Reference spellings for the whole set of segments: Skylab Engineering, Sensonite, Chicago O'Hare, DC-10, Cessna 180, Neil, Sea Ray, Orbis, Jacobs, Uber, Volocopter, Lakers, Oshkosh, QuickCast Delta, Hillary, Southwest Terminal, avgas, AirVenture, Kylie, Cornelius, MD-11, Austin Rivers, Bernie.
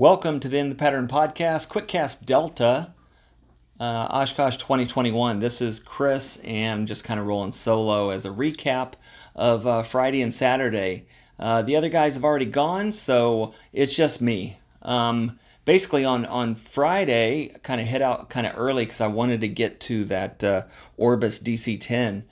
Welcome to the In the Pattern Podcast, QuickCast Delta, Oshkosh 2021. This is Chris, and I'm just kind of rolling solo as a recap of Friday and Saturday. The other guys have already gone, so it's just me. Basically, on Friday, kind of hit out kind of early because I wanted to get to that Orbis DC-10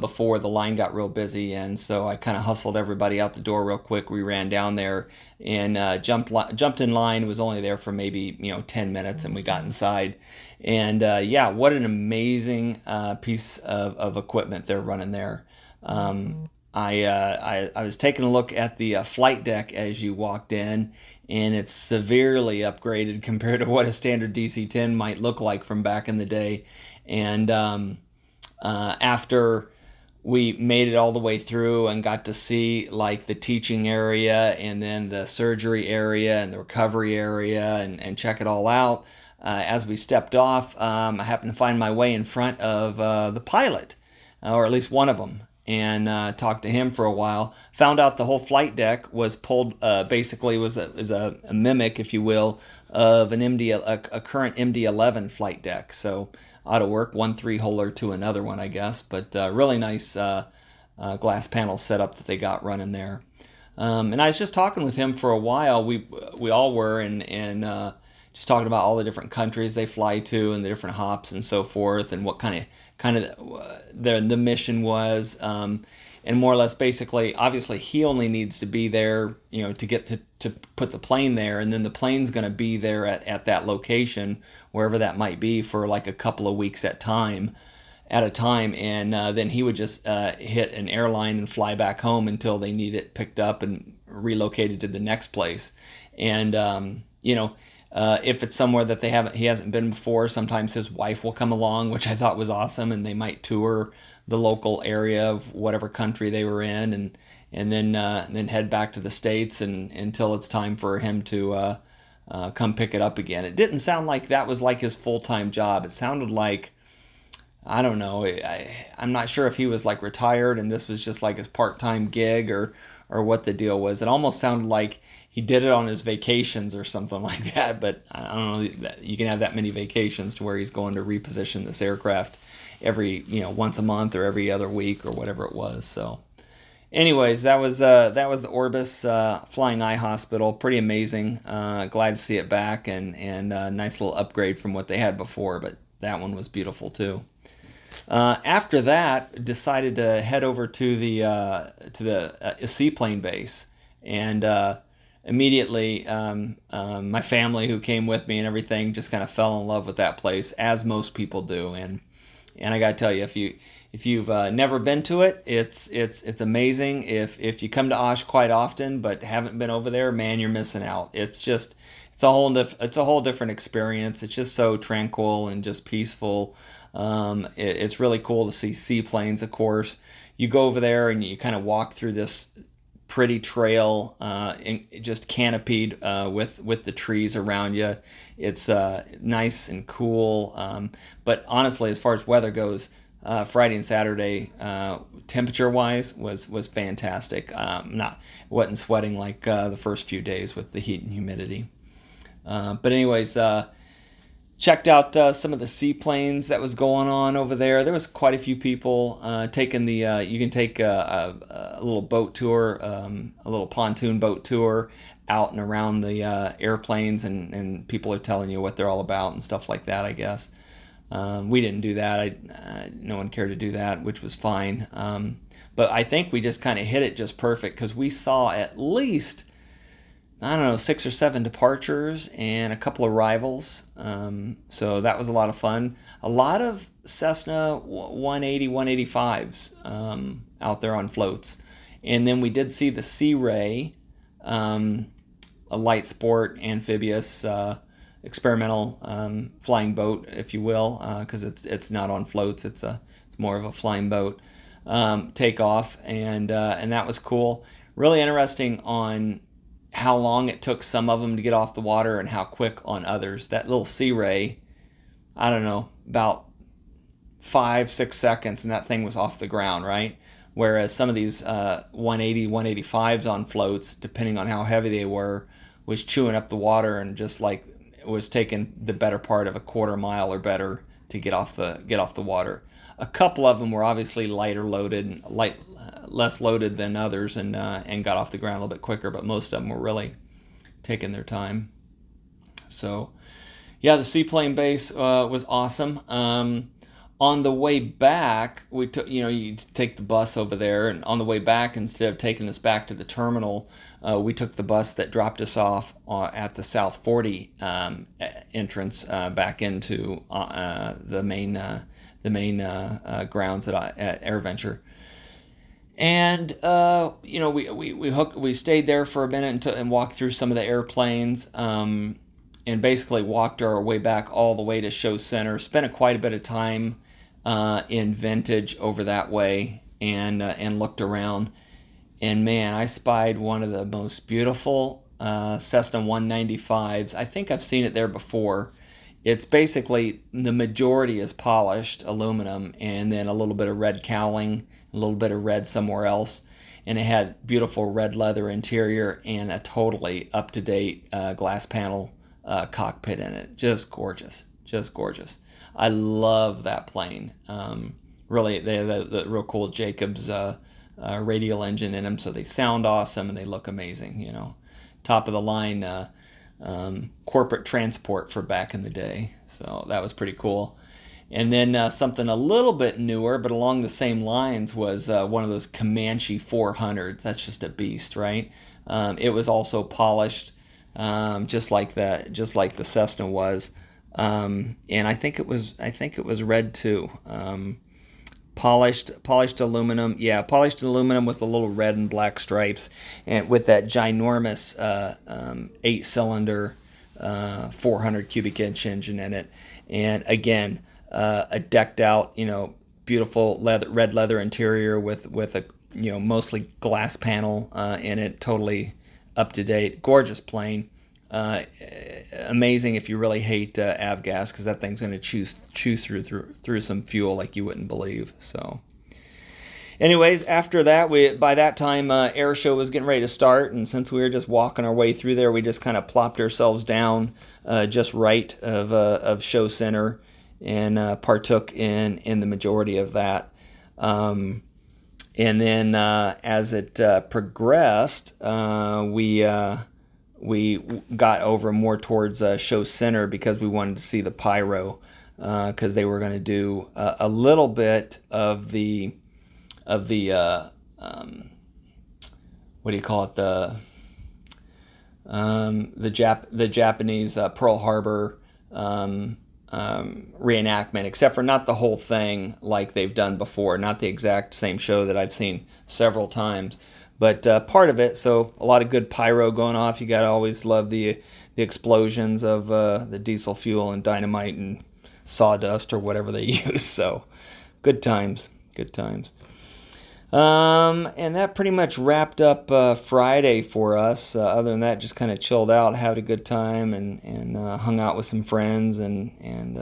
before the line got real busy, and so I kind of hustled everybody out the door real quick. We ran down there and jumped in line. Was only there for maybe 10 minutes, and we got inside. And yeah, what an amazing piece of equipment they're running there. I was taking a look at the flight deck as you walked in, and it's severely upgraded compared to what a standard DC-10 might look like from back in the day. And after we made it all the way through and got to see like the teaching area and then the surgery area and the recovery area and check it all out, as we stepped off, I happened to find my way in front of the pilot, or at least one of them, and talked to him for a while. Found out the whole flight deck was pulled, basically is a mimic, if you will, of an a current MD-11 flight deck. So ought to work, 1 3-holer to another one, I guess. But really nice glass panel setup that they got running there. And I was just talking with him for a while. We all were, and just talking about all the different countries they fly to and the different hops and so forth, and what kind of the mission was, and more or less basically. Obviously, he only needs to be there, to get to put the plane there, and then the plane's going to be there at that location, wherever that might be, for like a couple of weeks at a time, and then he would just hit an airline and fly back home until they need it picked up and relocated to the next place. And if it's somewhere that he hasn't been before, sometimes his wife will come along, which I thought was awesome, and they might tour the local area of whatever country they were in, and then head back to the States and until it's time for him to come pick it up again. It didn't sound like that was like his full-time job. It sounded like, I don't know, I'm not sure if he was like retired and this was just like his part-time gig or what the deal was. It almost sounded like he did it on his vacations or something like that, but I don't know. You can have that many vacations to where he's going to reposition this aircraft every, once a month or every other week or whatever it was. So, anyways, that was the Orbis Flying Eye Hospital. Pretty amazing. Glad to see it back, and a nice little upgrade from what they had before. But that one was beautiful too. After that, decided to head over to the seaplane base and. Immediately, my family who came with me and everything just kind of fell in love with that place, as most people do. And I gotta tell you, if you've never been to it, it's amazing. If you come to Osh quite often but haven't been over there, man, you're missing out. It's a whole different experience. It's just so tranquil and just peaceful. It's really cool to see seaplanes. Of course, you go over there and you kind of walk through this pretty trail, just canopied with the trees around you. It's nice and cool. But honestly, as far as weather goes, Friday and Saturday, temperature-wise, was fantastic. Wasn't sweating like the first few days with the heat and humidity. But anyways, checked out some of the seaplanes that was going on over there. There was quite a few people taking the. You can take a little boat tour, a little pontoon boat tour, out and around the airplanes, and people are telling you what they're all about and stuff like that, I guess. We didn't do that. No one cared to do that, which was fine. But I think we just kind of hit it just perfect because we saw at least, 6 or 7 departures and a couple of arrivals. So that was a lot of fun. A lot of Cessna 180, 185s out there on floats. And then we did see the Sea Ray, a light sport amphibious experimental flying boat, if you will, because it's not on floats. It's more of a flying boat take off, and that was cool. Really interesting on how long it took some of them to get off the water and how quick on others. That little Sea Ray, I don't know, about 5-6 seconds, and that thing was off the ground, right? Whereas some of these 180, 185s on floats, depending on how heavy they were, was chewing up the water and just like was taking the better part of a quarter mile or better to get off the water. A couple of them were obviously lighter loaded and less loaded than others, and got off the ground a little bit quicker, but most of them were really taking their time. So yeah, the seaplane base was awesome. On the way back, we took, you take the bus over there, and on the way back, instead of taking us back to the terminal, we took the bus that dropped us off at the South 40 entrance back into the main grounds at AirVenture. And we stayed there for a minute and walked through some of the airplanes. And basically walked our way back all the way to Show Center. Spent quite a bit of time in Vintage over that way, and looked around. And man, I spied one of the most beautiful Cessna 195s. I think I've seen it there before. It's basically, the majority is polished aluminum, and then a little bit of red cowling, a little bit of red somewhere else. And it had beautiful red leather interior and a totally up-to-date glass panel cockpit in it. Just gorgeous. I love that plane. Really, they have the real cool Jacobs radial engine in them, so they sound awesome and they look amazing. Top of the line corporate transport for back in the day. So that was pretty cool. And then something a little bit newer, but along the same lines, was one of those Comanche 400s. That's just a beast, right? It was also polished. Just like the Cessna was, and I think it was red too. Polished aluminum, with the little red and black stripes, and with that ginormous 8-cylinder 400 cubic inch engine in it, and again a decked out, beautiful red leather interior with a mostly glass panel in it, totally up-to-date, gorgeous plane. Amazing if you really hate avgas, because that thing's going to chew through some fuel like you wouldn't believe. So anyways, after that, by that time air show was getting ready to start, and since we were just walking our way through there, we just kind of plopped ourselves down just right of Show Center, and partook in the majority of that. And then as it progressed, we got over more towards Show Center, because we wanted to see the pyro, because they were going to do a little bit of the what do you call it, the Japanese Pearl Harbor reenactment, except for not the whole thing like they've done before, not the exact same show that I've seen several times, but part of it. So a lot of good pyro going off. You gotta always love the explosions of the diesel fuel and dynamite and sawdust or whatever they use. So good times. And that pretty much wrapped up Friday for us. Other than that, just kind of chilled out, had a good time, and hung out with some friends, and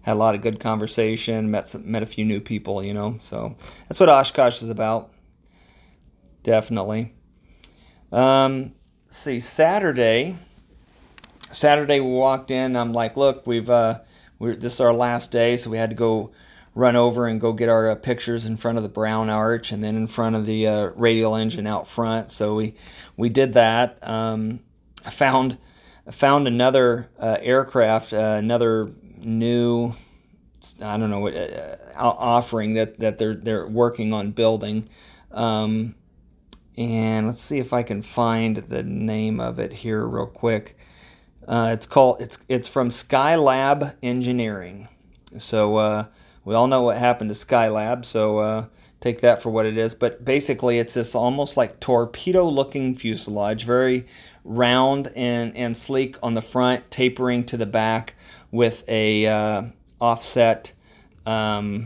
had a lot of good conversation, met a few new people, So that's what Oshkosh is about, definitely. See, Saturday we walked in. I'm like, look, this is our last day, so we had to go run over and go get our pictures in front of the brown arch, and then in front of the radial engine out front. So we did that. I found another aircraft, another new, I don't know, offering that they're working on building. And let's see if I can find the name of it here real quick. It's from Skylab Engineering. So we all know what happened to Skylab, so take that for what it is. But basically, it's this almost like torpedo-looking fuselage, very round and sleek on the front, tapering to the back with a offset tail.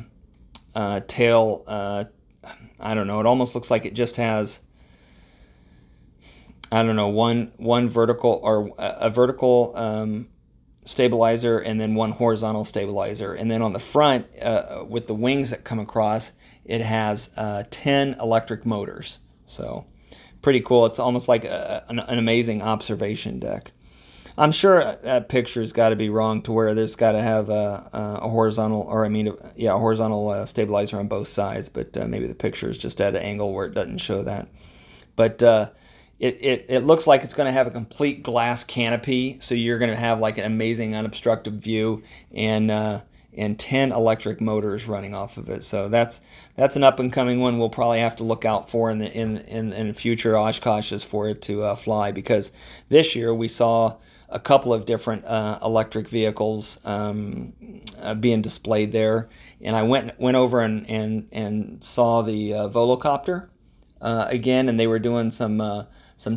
I don't know. It almost looks like it just has, I don't know, one vertical, or a vertical stabilizer, and then one horizontal stabilizer, and then on the front with the wings that come across, it has 10 electric motors. So pretty cool. It's almost like an amazing observation deck. I'm sure that picture's got to be wrong to where there's got to have a horizontal, or I mean, yeah, a horizontal stabilizer on both sides, but maybe the picture is just at an angle where it doesn't show that. But it looks like it's going to have a complete glass canopy, so you're going to have like an amazing unobstructed view, and 10 electric motors running off of it. So that's an up and coming one we'll probably have to look out for in the future Oshkoshes for it to fly, because this year we saw a couple of different electric vehicles being displayed there, and I went over and saw the Volocopter again, and they were doing some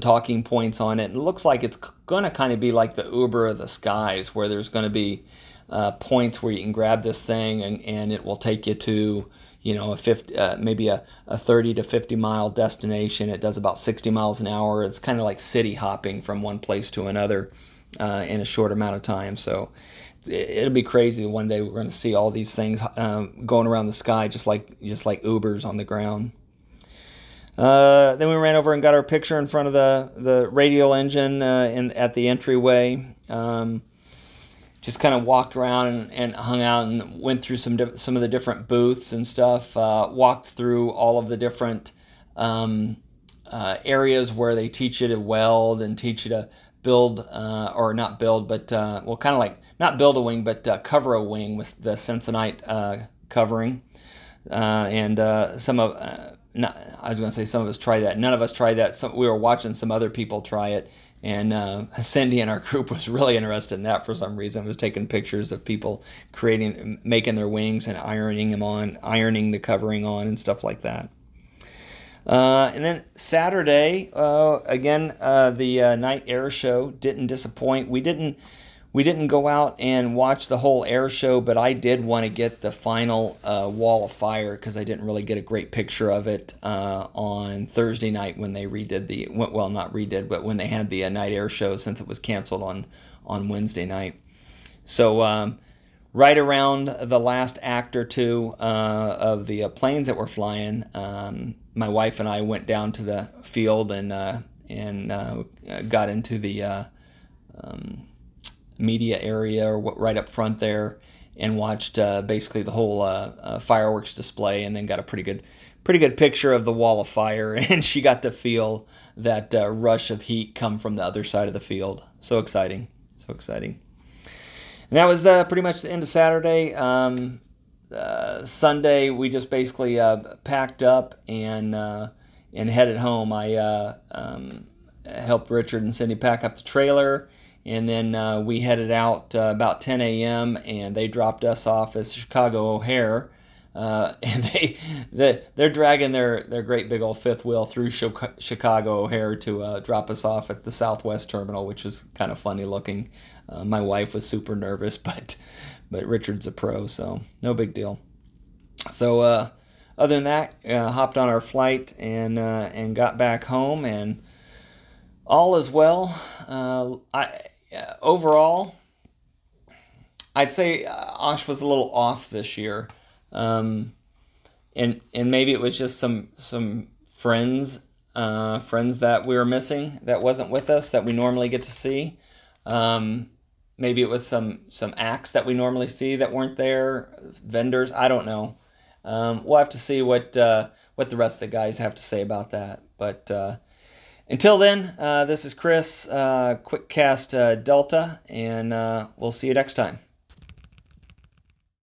talking points on it. And it looks like it's going to kind of be like the Uber of the skies, where there's going to be points where you can grab this thing and it will take you to, you know, maybe a 30 to 50 mile destination. It does about 60 miles an hour. It's kind of like city hopping from one place to another in a short amount of time. So it'll be crazy. One day we're going to see all these things going around the sky, just like Ubers on the ground. Then we ran over and got our picture in front of the radial engine at the entryway. Just kind of walked around and hung out and went through some of the different booths and stuff. Walked through all of the different areas where they teach you to weld and teach you to build, or not build, but kind of like not build a wing, but cover a wing with the Sensonite covering. Some of us tried that. None of us tried that. We were watching some other people try it. And Cindy in our group was really interested in that for some reason. Was taking pictures of people making their wings and ironing the covering on and stuff like that. And then Saturday, the night air show didn't disappoint. We didn't go out and watch the whole air show, but I did want to get the final wall of fire, because I didn't really get a great picture of it on Thursday night when they when they had the night air show, since it was canceled on Wednesday night. So right around the last act or two of the planes that were flying, my wife and I went down to the field and got into the media area, or right up front there, and watched basically the whole fireworks display, and then got a pretty good picture of the wall of fire, and she got to feel that rush of heat come from the other side of the field. So exciting. And that was pretty much the end of Saturday. Sunday we just basically packed up and headed home. I helped Richard and Cindy pack up the trailer. And then we headed out about 10 a.m. and they dropped us off at Chicago O'Hare. And they're dragging their great big old fifth wheel through Chicago O'Hare to drop us off at the Southwest Terminal, which was kind of funny looking. My wife was super nervous, but Richard's a pro, so no big deal. So other than that, hopped on our flight and got back home, and all is well. Overall, I'd say Osh was a little off this year, and maybe it was just some friends that we were missing that wasn't with us that we normally get to see. Maybe it was some acts that we normally see that weren't there, vendors. I don't know. We'll have to see what the rest of the guys have to say about that, but. Until then, this is Chris, QuickCast Delta, and we'll see you next time.